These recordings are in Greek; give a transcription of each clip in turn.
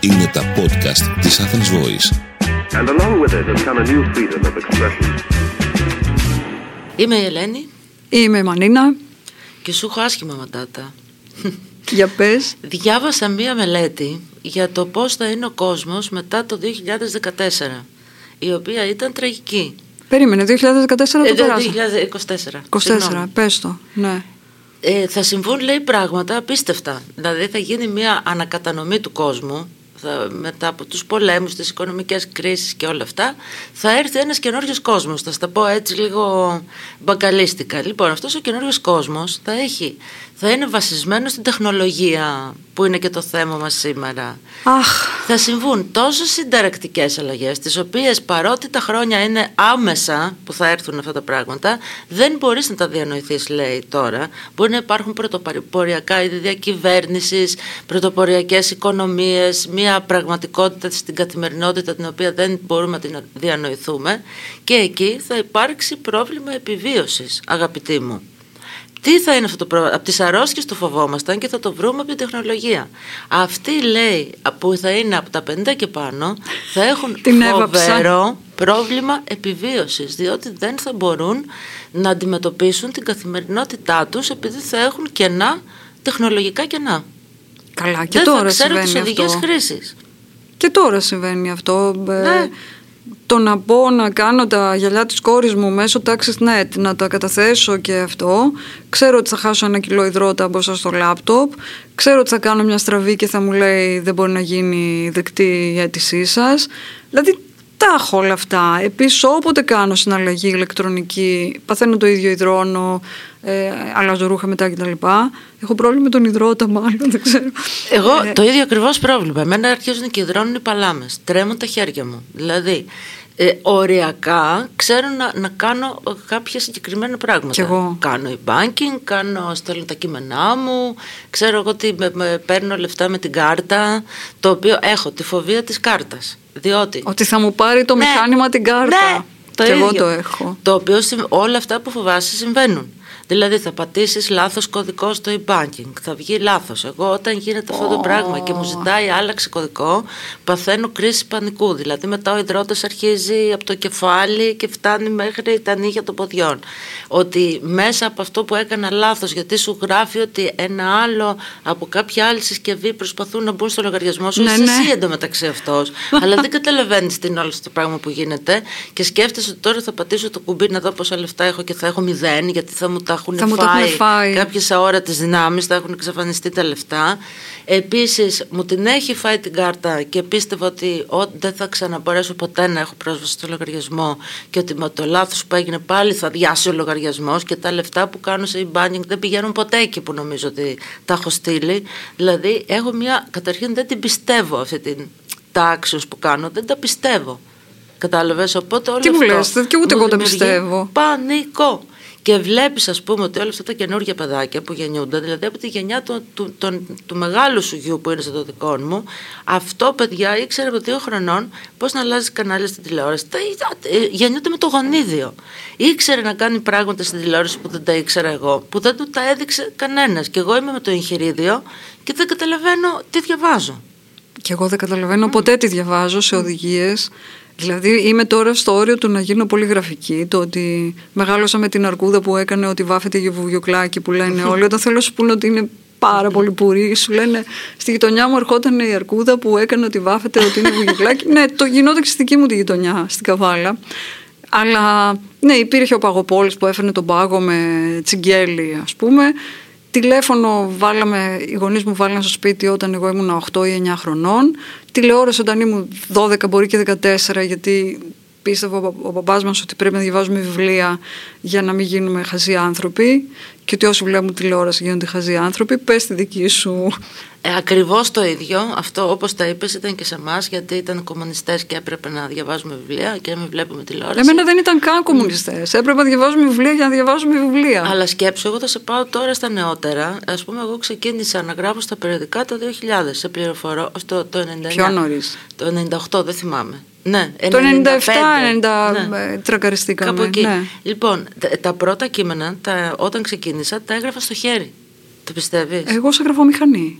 Είναι τα podcast της Athens Voice. And along with it has come a new freedom of expression. Είμαι η Ελένη. Είμαι η Μανίνα. Και σου έχω άσχημα μαντάτα. Για πες. Διάβασα μία μελέτη για το πώς θα είναι ο κόσμος μετά το 2014, η οποία ήταν τραγική. Περίμενε, 2014 το περάσα. 2024, πες το, ναι. Θα συμβούν, λέει, πράγματα απίστευτα. Δηλαδή θα γίνει μια ανακατανομή του κόσμου, μετά από τους πολέμους, τις οικονομικές κρίσεις και όλα αυτά. Θα έρθει ένας καινούριος κόσμος. Θα στα πω έτσι λίγο μπακαλίστικα. Λοιπόν, αυτός ο καινούριος κόσμος θα είναι βασισμένος στην τεχνολογία, που είναι και το θέμα μας σήμερα. Θα συμβούν τόσο συνταρακτικές αλλαγές, τις οποίες, παρότι τα χρόνια είναι άμεσα που θα έρθουν αυτά τα πράγματα, δεν μπορείς να τα διανοηθείς, λέει, τώρα. Μπορεί να υπάρχουν πρωτοποριακά είδη διακυβέρνησης, πρωτοποριακές οικονομίες, μια πραγματικότητα στην καθημερινότητα την οποία δεν μπορούμε να διανοηθούμε, και εκεί θα υπάρξει πρόβλημα επιβίωσης, αγαπητοί μου. Τι θα είναι αυτό το πρόβλημα? Από τις αρρώσκες το φοβόμασταν και θα το βρούμε από την τεχνολογία. Αυτοί, λέει, που θα είναι από τα 50 και πάνω, θα έχουν φοβερό πρόβλημα επιβίωσης, διότι δεν θα μπορούν να αντιμετωπίσουν την καθημερινότητά τους, επειδή θα έχουν κενά, τεχνολογικά κενά. Καλά, και δεν τώρα θα ξέρουν τις οδηγίες χρήσης. Και τώρα συμβαίνει αυτό. Ναι. Το να πω να κάνω τα γυαλιά της κόρης μου μέσω Taxisnet, να τα καταθέσω και αυτό. Ξέρω ότι θα χάσω 1 κιλό υδρότα μπροστά στο λάπτοπ. Ξέρω ότι θα κάνω μια στραβή και θα μου λέει δεν μπορεί να γίνει δεκτή η αίτησή σας. Δηλαδή τα έχω όλα αυτά. Επίσης, όποτε κάνω συναλλαγή ηλεκτρονική, παθαίνω το ίδιο, υδρώνω, αλλάζω ρούχα μετά κτλ. Έχω πρόβλημα με τον υδρότα, μάλλον, δεν ξέρω. Εγώ το ίδιο ακριβώς πρόβλημα. Εμένα αρχίζουν και υδρώνουν οι παλάμες. Τρέμουν τα χέρια μου. Δηλαδή, οριακά ξέρω να κάνω κάποια συγκεκριμένα πράγματα. Εγώ. Κάνω e-banking, στέλνω τα κείμενά μου, ξέρω εγώ ότι παίρνω λεφτά με την κάρτα, το οποίο έχω τη φοβία της κάρτας. Διότι... ότι θα μου πάρει το μηχάνημα την κάρτα. Ναι, το και ίδιο. Εγώ το έχω. Το οποίο όλα αυτά που φοβάσαι συμβαίνουν. Δηλαδή θα πατήσεις λάθος κωδικό στο e-banking, θα βγει λάθος. Εγώ όταν γίνεται αυτό το πράγμα και μου ζητάει άλλαξε κωδικό, παθαίνω κρίση πανικού. Δηλαδή μετά ο υδρότας αρχίζει από το κεφάλι και φτάνει μέχρι τα νύχια των ποδιών. Ότι μέσα από αυτό που έκανα λάθος, γιατί σου γράφει ότι ένα άλλο από κάποια άλλη συσκευή προσπαθούν να μπουν στο λογαριασμό σου, εσύ εντωμεταξύ αυτός. Αλλά δεν καταλαβαίνεις την όλη το πράγμα που γίνεται και σκέφτεσαι ότι τώρα θα πατήσω το κουμπί να δω πόσα λεφτά έχω και θα έχω 0, γιατί θα μου τα έχουν φάει κάποιες αόρατες δυνάμεις, θα έχουν εξαφανιστεί τα λεφτά. Επίσης μου την έχει φάει την κάρτα και πίστευα ότι δεν θα ξαναμπορέσω ποτέ να έχω πρόσβαση στο λογαριασμό και ότι με το λάθος που έγινε πάλι θα διάσει ο λογαριασμός και τα λεφτά που κάνω σε e-banking δεν πηγαίνουν ποτέ εκεί που νομίζω ότι τα έχω στείλει. Δηλαδή έχω καταρχήν δεν την πιστεύω αυτή τα actions που κάνω, δεν τα πιστεύω. Κατάλαβες, οπότε όλο αυτό και ούτε εγώ τα πιστεύω. Πανικό. Και βλέπεις, ας πούμε, ότι όλα αυτά τα καινούργια παιδάκια που γεννιούνται, δηλαδή από τη γενιά του μεγάλου σου γιου που είναι στο δικό μου, αυτό, παιδιά, ήξερε από 2 χρονών πώς να αλλάζει κανάλια στην τηλεόραση. Γεννιούνται με το γονίδιο. Ήξερε να κάνει πράγματα στην τηλεόραση που δεν τα ήξερα εγώ, που δεν του τα έδειξε κανένας. Και εγώ είμαι με το εγχειρίδιο και δεν καταλαβαίνω τι διαβάζω. Και εγώ δεν καταλαβαίνω ποτέ τι διαβάζω σε οδηγίες. Δηλαδή είμαι τώρα στο όριο του να γίνω πολύ γραφική. Το ότι μεγάλωσα με την αρκούδα που έκανε ότι βάφεται για βουβιουκλάκι που λένε όλοι. Όταν θέλω να σου πούνε ότι είναι πάρα πολύ πουρή, σου λένε στη γειτονιά μου ερχόταν η αρκούδα που έκανε ότι βάφεται ότι είναι βουβιουκλάκι. Ναι, το γινόταν και στη δική μου τη γειτονιά, στην Καβάλα. Αλλά ναι, υπήρχε ο Παγοπόλης που έφερνε τον πάγο με τσιγκέλι, ας πούμε. Τηλέφωνο βάλαμε, οι γονείς μου βάλαν στο σπίτι όταν εγώ ήμουν 8 ή 9 χρονών. Τηλεόραση όταν ήμουν 12, μπορεί και 14, γιατί πίστευε ο μπαμπάς μας ότι πρέπει να διαβάζουμε βιβλία για να μην γίνουμε χαζοί άνθρωποι. Και ότι όσοι βλέπουν τηλεόραση γίνονται χαζοί άνθρωποι. Πες τη δική σου. Ακριβώς το ίδιο. Αυτό, όπως τα είπες, ήταν και σε εμάς, γιατί ήταν κομμουνιστές και έπρεπε να διαβάζουμε βιβλία και να μην βλέπουμε τηλεόραση. Εμένα δεν ήταν καν κομμουνιστές. Έπρεπε να διαβάζουμε βιβλία για να διαβάζουμε βιβλία. Αλλά σκέψου, εγώ θα σε πάω τώρα στα νεότερα. Ας πούμε, εγώ ξεκίνησα να γράφω στα περιοδικά το 2000. Σε πληροφορώ το 99. Πιο νωρίς. Το 98, δεν θυμάμαι. Ναι, 95. Το 97, ναι. Τρακαριστήκαμε. Κάπου εκεί. Ναι. Λοιπόν, τα πρώτα κείμενα, όταν ξεκίνησα, τα έγραφα στο χέρι. Το πιστεύεις? Εγώ σε γραφομηχανή.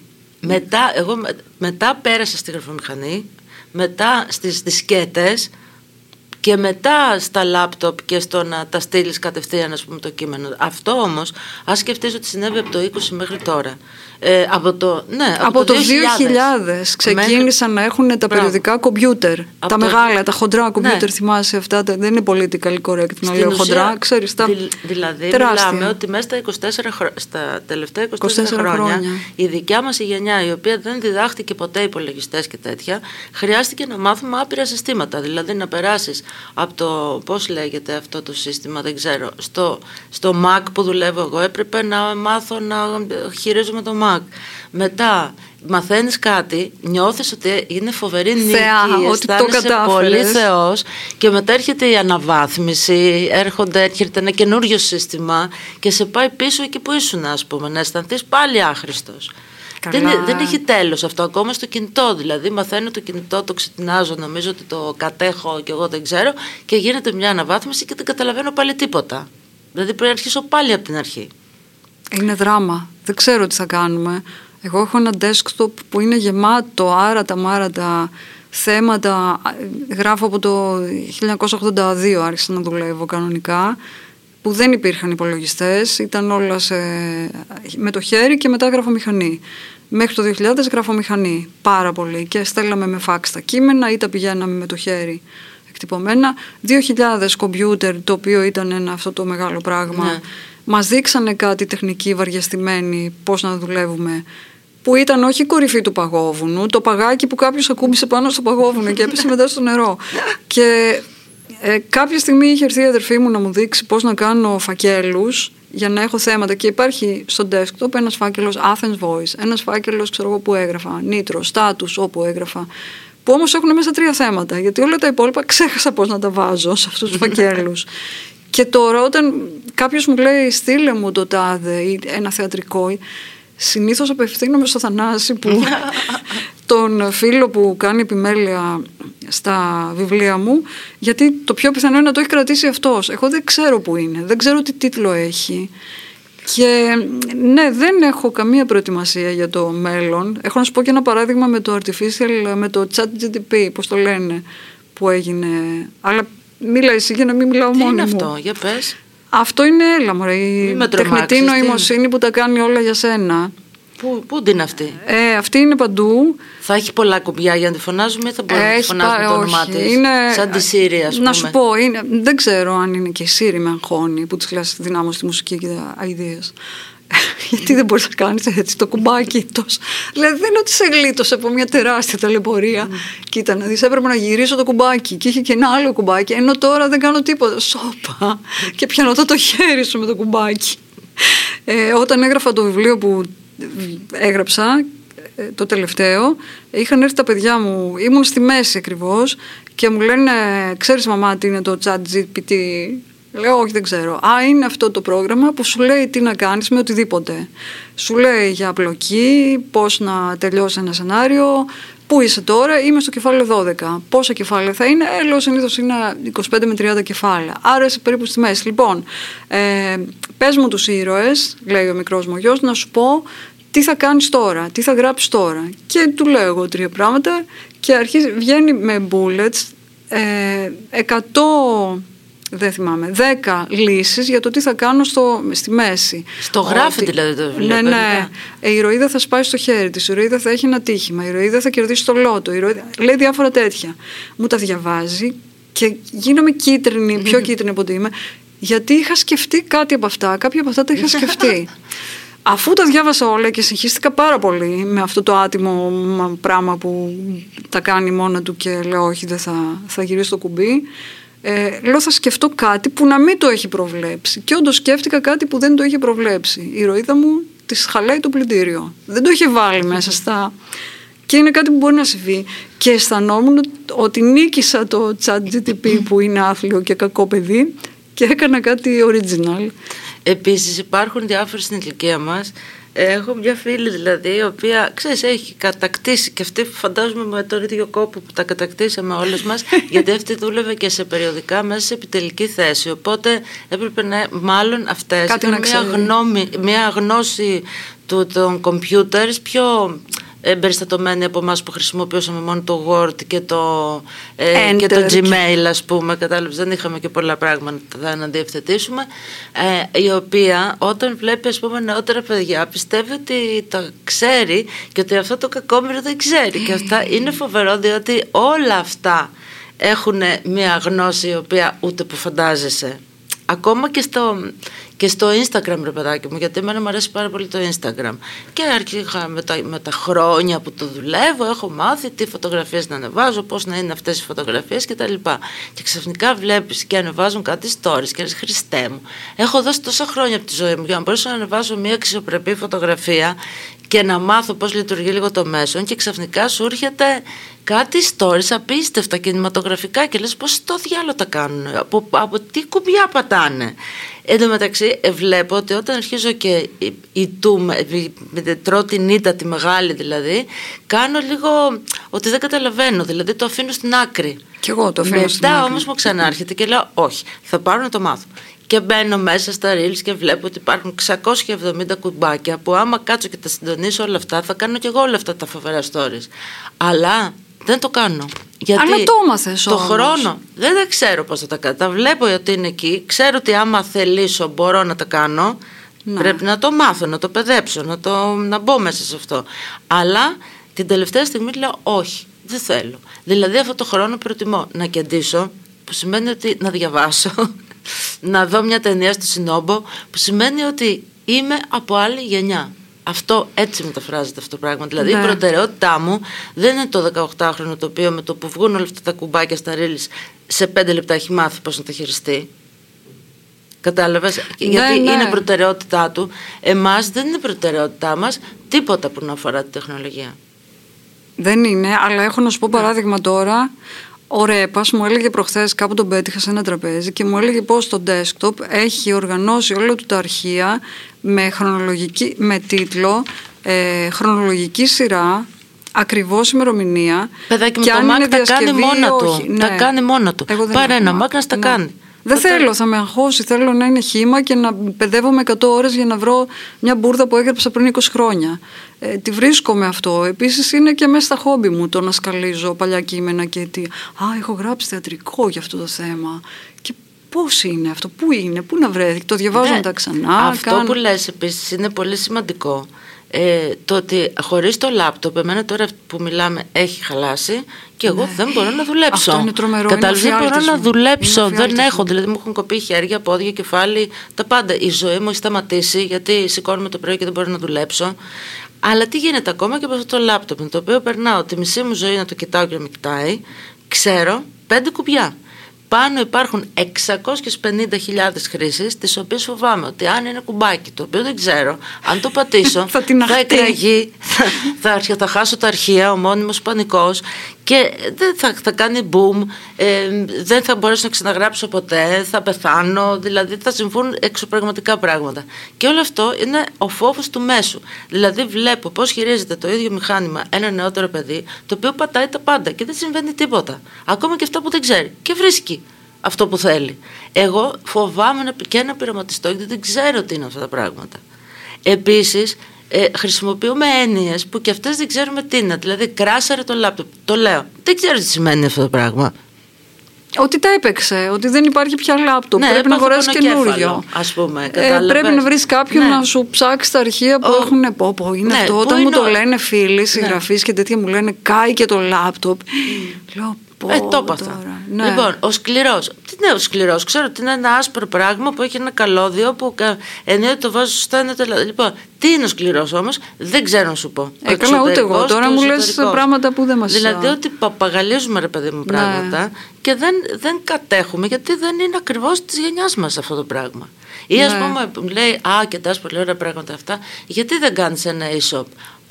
Μετά πέρασα στη γραφομηχανή, μετά στις δισκέτες και μετά στα λάπτοπ και στο να τα στείλεις κατευθείαν, ας πούμε, το κείμενο. Αυτό όμως, ας σκεφτείς ότι συνέβη από το 20 μέχρι τώρα. Από το 2000 ξεκίνησαν να έχουν τα περιοδικά κομπιούτερ. Τα μεγάλα, τα χοντρά κομπιούτερ, ναι. Θυμάσαι αυτά, δεν είναι political correct να λέω χοντρά, ξέρεις τα δηλαδή τεράστια. Μιλάμε ότι μέσα στα τελευταία 24 χρόνια η δικιά μας η γενιά, η οποία δεν διδάχτηκε ποτέ υπολογιστές και τέτοια, χρειάστηκε να μάθουμε άπειρα συστήματα. Δηλαδή να περάσεις από το πώς λέγεται αυτό το σύστημα, δεν ξέρω, στο Mac που δουλεύω εγώ έπρεπε να μάθω να χειρίζομαι το Mac. Μετά μαθαίνεις κάτι, νιώθεις ότι είναι φοβερή νίκη, αισθάνεσαι πολύ θεός και μετά έρχεται η αναβάθμιση, έρχεται ένα καινούριο σύστημα και σε πάει πίσω εκεί που ήσουν, ας πούμε, να αισθανθείς πάλι άχρηστος. Δεν έχει τέλος αυτό, ακόμα στο κινητό δηλαδή. Μαθαίνω το κινητό, το ξετινάζω, νομίζω ότι το κατέχω και εγώ δεν ξέρω και γίνεται μια αναβάθμιση και δεν καταλαβαίνω πάλι τίποτα. Δηλαδή πρέπει να αρχίσω πάλι από την αρχή. Είναι δράμα. Δεν ξέρω τι θα κάνουμε. Εγώ έχω ένα desktop που είναι γεμάτο άρατα-μάρατα θέματα. Γράφω από το 1982 άρχισα να δουλεύω κανονικά, που δεν υπήρχαν υπολογιστές. Ήταν όλα με το χέρι και μετά γραφομηχανή. Μέχρι το 2000 γραφομηχανή πάρα πολύ και στέλναμε με φάξ τα κείμενα ή τα πηγαίναμε με το χέρι εκτυπωμένα. 2000 κομπιούτερ, το οποίο ήταν αυτό το μεγάλο πράγμα. Ναι. Μας δείξανε κάτι τεχνική βαριαστημένη, πώς να δουλεύουμε, που ήταν όχι η κορυφή του παγόβουνου, το παγάκι που κάποιος ακούμπησε πάνω στο παγόβουνο και έπεσε μετά στο νερό. Και κάποια στιγμή είχε έρθει η αδερφή μου να μου δείξει πώς να κάνω φακέλους για να έχω θέματα. Και υπάρχει στο desktop ένας φάκελος Athens Voice, ένας φάκελος, ξέρω εγώ, που έγραφα, Nitro, Status, όπου έγραφα, που όμως έχουν μέσα τρία θέματα, γιατί όλα τα υπόλοιπα ξέχασα πώς να τα βάζω σε αυτούς τους φακέλους. Και τώρα όταν κάποιος μου λέει στείλε μου το τάδε ή ένα θεατρικό, συνήθως απευθύνομαι στο Θανάση, που τον φίλο που κάνει επιμέλεια στα βιβλία μου, γιατί το πιο πιθανό είναι να το έχει κρατήσει αυτός. Εγώ δεν ξέρω που είναι, δεν ξέρω τι τίτλο έχει. Και ναι, δεν έχω καμία προετοιμασία για το μέλλον. Έχω να σου πω και ένα παράδειγμα με το artificial, με το ChatGPT, πώς το λένε, που έγινε. Αλλά μίλα εσύ για να μην μιλάω μόνη μου. Τι είναι αυτό, για πες. Αυτό είναι, έλα μωρέ, η τεχνητή νοημοσύνη που τα κάνει όλα για σένα. Πού είναι αυτή? Αυτή είναι παντού. Θα έχει πολλά κουμπιά για να τη φωνάζουμε ή θα μπορεί να τη φωνάζουμε το όνομά της? Είναι σαν τη Siri, ας πούμε. Να σου πω, δεν ξέρω αν είναι και η Siri με αγχώνει, που της χρειάζεται δυνάμωση στη μουσική και τα ideas. Γιατί δεν μπορείς να κάνεις έτσι το κουμπάκι τους? Δηλαδή δεν είναι ότι σε γλίτωσε από μια τεράστια ταλαιπωρία. Κοίτα να δεις, έπρεπε να γυρίσω το κουμπάκι και είχε και ένα άλλο κουμπάκι, ενώ τώρα δεν κάνω τίποτα. Σόπα, και πιάνω το χέρι σου με το κουμπάκι. Όταν έγραφα το βιβλίο που έγραψα, το τελευταίο, είχαν έρθει τα παιδιά μου, ήμουν στη μέση ακριβώς, και μου λένε, ξέρεις μαμά τι είναι το ChatGPT? Λέω, όχι, δεν ξέρω. Είναι αυτό το πρόγραμμα που σου λέει τι να κάνεις με οτιδήποτε. Σου λέει για απλοκή, πώς να τελειώσει ένα σενάριο, πού είσαι τώρα, είμαι στο κεφάλαιο 12. Πόσα κεφάλαια θα είναι? Λέω, συνήθως είναι 25 με 30 κεφάλαια. Άρα είσαι περίπου στη μέση. Λοιπόν, πες μου τους ήρωες, λέει ο μικρός μου γιος, να σου πω τι θα κάνεις τώρα, τι θα γράψεις τώρα. Και του λέω εγώ τρία πράγματα και αρχίζει, βγαίνει με bullets 100... δεν θυμάμαι, 10 λύσεις για το τι θα κάνω στη μέση. Στο γράφει δηλαδή το βιβλίο. Ναι. Η ηρωίδα θα σπάσει στο χέρι της, η ηρωίδα θα έχει ένα τύχημα, η ηρωίδα θα κερδίσει το λότο, η ηρωίδα... λέει διάφορα τέτοια. Μου τα διαβάζει και γίνομαι κίτρινη, πιο κίτρινη από ότι είμαι, γιατί είχα σκεφτεί κάτι από αυτά, κάποια από αυτά τα είχα σκεφτεί. Αφού τα διάβασα όλα και συγχύστηκα πάρα πολύ με αυτό το άτιμο πράγμα που τα κάνει μόνα του και λέω, όχι, δεν θα γυρίσει το κουμπί. Λέω, θα σκεφτώ κάτι που να μην το έχει προβλέψει. Και όντως σκέφτηκα κάτι που δεν το είχε προβλέψει. Η ηρωίδα μου της χαλάει το πλυντήριο. Δεν το είχε βάλει μέσα στα... Και είναι κάτι που μπορεί να συμβεί. Και αισθανόμουν ότι νίκησα το ChatGPT, που είναι άθλιο και κακό παιδί, και έκανα κάτι original. Επίσης υπάρχουν διάφοροι στην ηλικία μας. Έχω μια φίλη δηλαδή, η οποία, ξέρεις, έχει κατακτήσει, και αυτή φαντάζομαι με τον ίδιο κόπο που τα κατακτήσαμε όλες μας, γιατί αυτή δούλευε και σε περιοδικά μέσα σε επιτελική θέση, οπότε έπρεπε να, μάλλον αυτές, μια γνώση των computers πιο εμπεριστατωμένοι από εμάς που χρησιμοποιούσαμε μόνο το Word και το Gmail, ας πούμε, κατάλαβες, δεν είχαμε και πολλά πράγματα να διευθετήσουμε, η οποία όταν βλέπει, ας πούμε, νεότερα παιδιά, πιστεύει ότι τα ξέρει και ότι αυτό το κακόμοιρο δεν ξέρει, και αυτά είναι φοβερό, διότι όλα αυτά έχουν μια γνώση η οποία ούτε που φαντάζεσαι. Ακόμα και στο Instagram, ρε παιδάκι μου, γιατί εμένα μου αρέσει πάρα πολύ το Instagram. Και αρχικά με τα χρόνια που το δουλεύω, έχω μάθει τι φωτογραφίες να ανεβάζω, πώς να είναι αυτές οι φωτογραφίες κτλ. Και ξαφνικά βλέπεις και ανεβάζουν κάτι stories και λες, Χριστέ μου, έχω δώσει τόσα χρόνια από τη ζωή μου για να μπορέσω να ανεβάσω μια αξιοπρεπή φωτογραφία και να μάθω πώς λειτουργεί λίγο το μέσο, και ξαφνικά σου έρχεται κάτι stories απίστευτα κινηματογραφικά και λες, πώς το διάλογο τα κάνουν, από τι κουμπιά πατάνε. Εν τω μεταξύ βλέπω ότι όταν αρχίζω και τρώω την ήττα τη μεγάλη, δηλαδή κάνω λίγο ότι δεν καταλαβαίνω, δηλαδή το αφήνω στην άκρη. Και εγώ το αφήνω στην άκρη. Μετά όμως μου ξανάρχεται και λέω όχι, θα πάρω να το μάθω. Και μπαίνω μέσα στα reels και βλέπω ότι υπάρχουν 670 κουμπάκια που άμα κάτσω και τα συντονίσω όλα αυτά, θα κάνω και εγώ όλα αυτά τα φοβερά stories. Αλλά δεν το κάνω. Γιατί το χρόνο δεν τα ξέρω πώς θα τα κάνω. Τα βλέπω ότι είναι εκεί. Ξέρω ότι άμα θελήσω μπορώ να τα κάνω. Να. Πρέπει να το μάθω, να το παιδέψω, να μπω μέσα σε αυτό. Αλλά την τελευταία στιγμή λέω όχι, δεν θέλω. Δηλαδή αυτό το χρόνο προτιμώ να κεντήσω, που σημαίνει ότι να διαβάσω, να δω μια ταινία στο Σινόμπο, που σημαίνει ότι είμαι από άλλη γενιά. Αυτό έτσι μεταφράζεται αυτό το πράγμα. Δηλαδή η προτεραιότητά μου δεν είναι το 18χρονο το οποίο με το που βγουν όλα αυτά τα κουμπάκια στα reels σε 5 λεπτά έχει μάθει πώς να τα χειριστεί. Κατάλαβες, γιατί είναι προτεραιότητά του. Εμάς δεν είναι προτεραιότητά μας τίποτα που να αφορά τη τεχνολογία. Δεν είναι, αλλά έχω να σου πω παράδειγμα τώρα. Ο Ρέπας μου έλεγε προχθές, κάπου τον πέτυχα σε ένα τραπέζι και μου έλεγε πως το desktop έχει οργανώσει όλα του τα αρχεία με τίτλο, χρονολογική σειρά, ακριβώς ημερομηνία. Παιδάκι μου, το Mac τα κάνει μόνα του. Ναι. Τα κάνει μόνα του. Πάρε ένα Mac να στα κάνει. Δεν θέλω, θα με αγχώσει. Θέλω να είναι χύμα και να παιδεύομαι 100 ώρες για να βρω μια μπουρδα που έγραψα πριν 20 χρόνια. Τη βρίσκω με αυτό. Επίσης είναι και μέσα στα χόμπι μου το να σκαλίζω παλιά κείμενα και τι. Έχω γράψει θεατρικό για αυτό το θέμα. Και πώς είναι αυτό, πού είναι, πού να βρέθηκε, το διαβάζω μετά ξανά. Αυτό που λες επίσης είναι πολύ σημαντικό. Το ότι χωρίς το λάπτοπ, εμένα τώρα που μιλάμε έχει χαλάσει και εγώ δεν μπορώ να δουλέψω. Αυτό είναι τρομερό. Κατάλαβα, δεν μπορώ να δουλέψω. Δεν έχω, δηλαδή μου έχουν κοπεί χέρια, πόδια, κεφάλι, τα πάντα. Η ζωή μου έχει σταματήσει γιατί σηκώνομαι το πρωί και δεν μπορώ να δουλέψω. Αλλά τι γίνεται ακόμα και από αυτό το λάπτοπ, με το οποίο περνάω τη μισή μου ζωή να το κοιτάω και να με κοιτάει, ξέρω 5 κουμπιά. Πάνω υπάρχουν 650.000 χρήσεις, τις οποίες φοβάμαι ότι αν είναι κουμπάκι, το οποίο δεν ξέρω, αν το πατήσω θα εκραγεί, θα χάσω τα αρχεία, ο μόνιμος πανικός, και δεν θα κάνει boom, δεν θα μπορέσω να ξαναγράψω ποτέ, θα πεθάνω, δηλαδή θα συμβούν εξωπραγματικά πράγματα. Και όλο αυτό είναι ο φόβος του μέσου. Δηλαδή βλέπω πώς χειρίζεται το ίδιο μηχάνημα ένα νεότερο παιδί, το οποίο πατάει τα πάντα και δεν συμβαίνει τίποτα. Ακόμα και αυτά που δεν ξέρει. Και βρίσκει αυτό που θέλει. Εγώ φοβάμαι και να πειραματιστώ, γιατί δεν ξέρω τι είναι αυτά τα πράγματα. Επίσης, χρησιμοποιούμε έννοιες που και αυτές δεν ξέρουμε τι είναι. Δηλαδή, κράσαρε το λάπτοπ. Το λέω. Δεν ξέρω τι σημαίνει αυτό το πράγμα. Ότι τα έπαιξε, ότι δεν υπάρχει πια λάπτοπ. Ναι, πρέπει να αγοράσει καινούριο. Ας πούμε, πρέπει να βρει κάποιον να σου ψάξει τα αρχεία που έχουν. Πω, είναι αυτό. Όταν μου το λένε φίλοι, συγγραφείς και τέτοια, μου λένε κάει και το λάπτοπ. Λέω, το έπαθα. Ναι. Λοιπόν, ο σκληρός. Τι είναι ο σκληρός, ξέρω ότι είναι ένα άσπρο πράγμα που έχει ένα καλώδιο που εννοείται το βάζω σωστά. Λοιπόν, τι είναι ο σκληρός όμως, δεν ξέρω να σου πω. Καλά, ούτε εγώ. Τώρα μου λες πράγματα που δεν μας λένε. Δηλαδή, ότι παπαγαλίζουμε, ρε παιδί μου, πράγματα, ναι, και δεν κατέχουμε, γιατί δεν είναι ακριβώς της γενιάς μας αυτό το πράγμα. Ή ας πούμε, μου λέει, και τα πολύ ωραία πράγματα αυτά, γιατί δεν κάνεις ένα e-shop.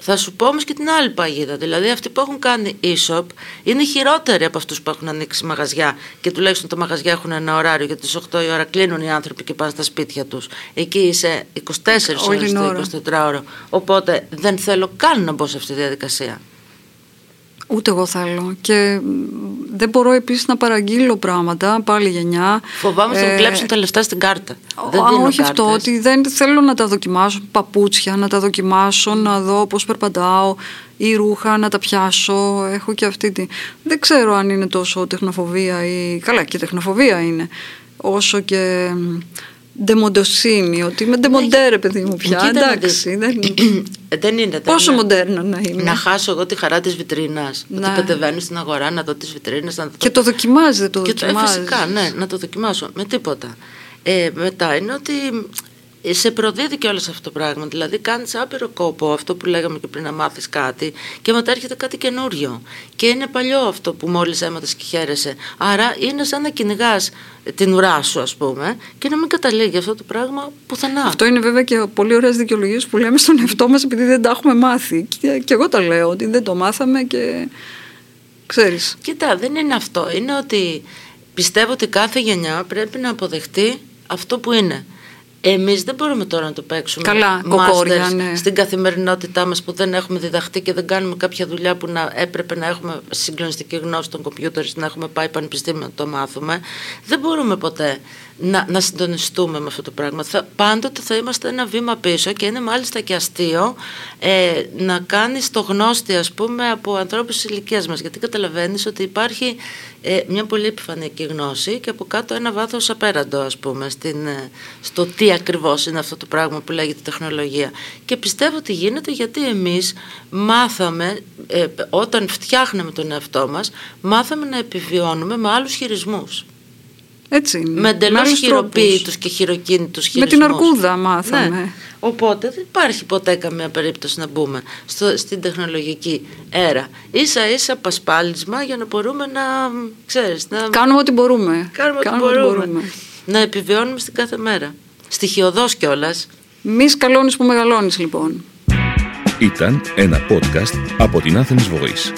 Θα σου πω όμως και την άλλη παγίδα. Δηλαδή, αυτοί που έχουν κάνει e-shop είναι χειρότεροι από αυτούς που έχουν ανοίξει μαγαζιά, και τουλάχιστον τα μαγαζιά έχουν ένα ωράριο, γιατί στις 8 η ώρα κλείνουν οι άνθρωποι και πάνε στα σπίτια τους. Εκεί είσαι 24 ώρες στο 24ωρο. Οπότε δεν θέλω καν να μπω σε αυτή τη διαδικασία. Ούτε εγώ θέλω. Και Δεν μπορώ επίσης να παραγγείλω πράγματα, πάλι γενιά. Φοβάμαι θα μου κλέψουν τα λεφτά στην κάρτα. Όχι αυτό, ότι δεν θέλω να τα δοκιμάσω. Παπούτσια να τα δοκιμάσω, να δω πώς περπατάω, ή ρούχα να τα πιάσω. Έχω και αυτή τη. Δεν ξέρω αν είναι τόσο τεχνοφοβία ή. Καλά, και τεχνοφοβία είναι. Όσο και. Ντεμοντοσύνη, ότι είμαι ντεμοντέρ, παιδί μου πια. Εντάξει. Δεν είναι. Πόσο μοντέρνο να είμαι. Να χάσω εγώ τη χαρά της βιτρίνας. Να κατεβαίνω στην αγορά, να δω τις βιτρίνες. Και το δοκιμάζετε, το δοκιμάζεις. Φυσικά, ναι, να το δοκιμάσω. Με τίποτα. Μετά είναι ότι σε προδίδει και όλο αυτό το πράγμα. Δηλαδή, κάνεις άπειρο κόπο, αυτό που λέγαμε και πριν, να μάθεις κάτι, και μετά έρχεται κάτι καινούριο. Και είναι παλιό αυτό που μόλις έμαθες και χαίρεσαι. Άρα, είναι σαν να κυνηγάς την ουρά σου, ας πούμε, και να μην καταλήγει αυτό το πράγμα πουθενά. Αυτό είναι βέβαια και πολύ ωραίες δικαιολογίες που λέμε στον εαυτό μας, επειδή δεν τα έχουμε μάθει. Και εγώ τα λέω, ότι δεν το μάθαμε και. Ξέρεις. Κοίτα, δεν είναι αυτό. Είναι ότι πιστεύω ότι κάθε γενιά πρέπει να αποδεχτεί αυτό που είναι. Εμείς δεν μπορούμε τώρα να το παίξουμε. Καλά, κοκόρια, ναι. Στην καθημερινότητά μας που δεν έχουμε διδαχτεί και δεν κάνουμε κάποια δουλειά που να έπρεπε να έχουμε συγκλονιστική γνώση των κομπιούτερ, να έχουμε πάει πανεπιστήμιο να το μάθουμε. Δεν μπορούμε ποτέ να συντονιστούμε με αυτό το πράγμα. Πάντοτε θα είμαστε ένα βήμα πίσω, και είναι μάλιστα και αστείο να κάνεις το γνώστη, ας πούμε, από ανθρώπους της ηλικίας μας. Γιατί καταλαβαίνεις ότι υπάρχει μια πολύ επιφανειακή γνώση και από κάτω ένα βάθος απέραντο, ας πούμε, στο τι ακριβώς είναι αυτό το πράγμα που λέγεται τεχνολογία. Και πιστεύω ότι γίνεται γιατί εμείς μάθαμε, όταν φτιάχναμε τον εαυτό μας, μάθαμε να επιβιώνουμε με άλλους χειρισμούς. Έτσι είναι. Με εντελώς χειροποίητους και χειροκίνητους χειρισμούς. Με την αρκούδα μάθαμε. Ναι. Οπότε δεν υπάρχει ποτέ καμία περίπτωση να μπούμε στην τεχνολογική έρα. Ίσα-ίσα πασπάλισμα για να μπορούμε να, ξέρεις, να κάνουμε ό,τι μπορούμε. Να επιβιώνουμε στην κάθε μέρα. Στοιχειωδώς κιόλας. Μη σκαλώνεις που μεγαλώνεις, λοιπόν. Ήταν ένα podcast από την Athens Voice.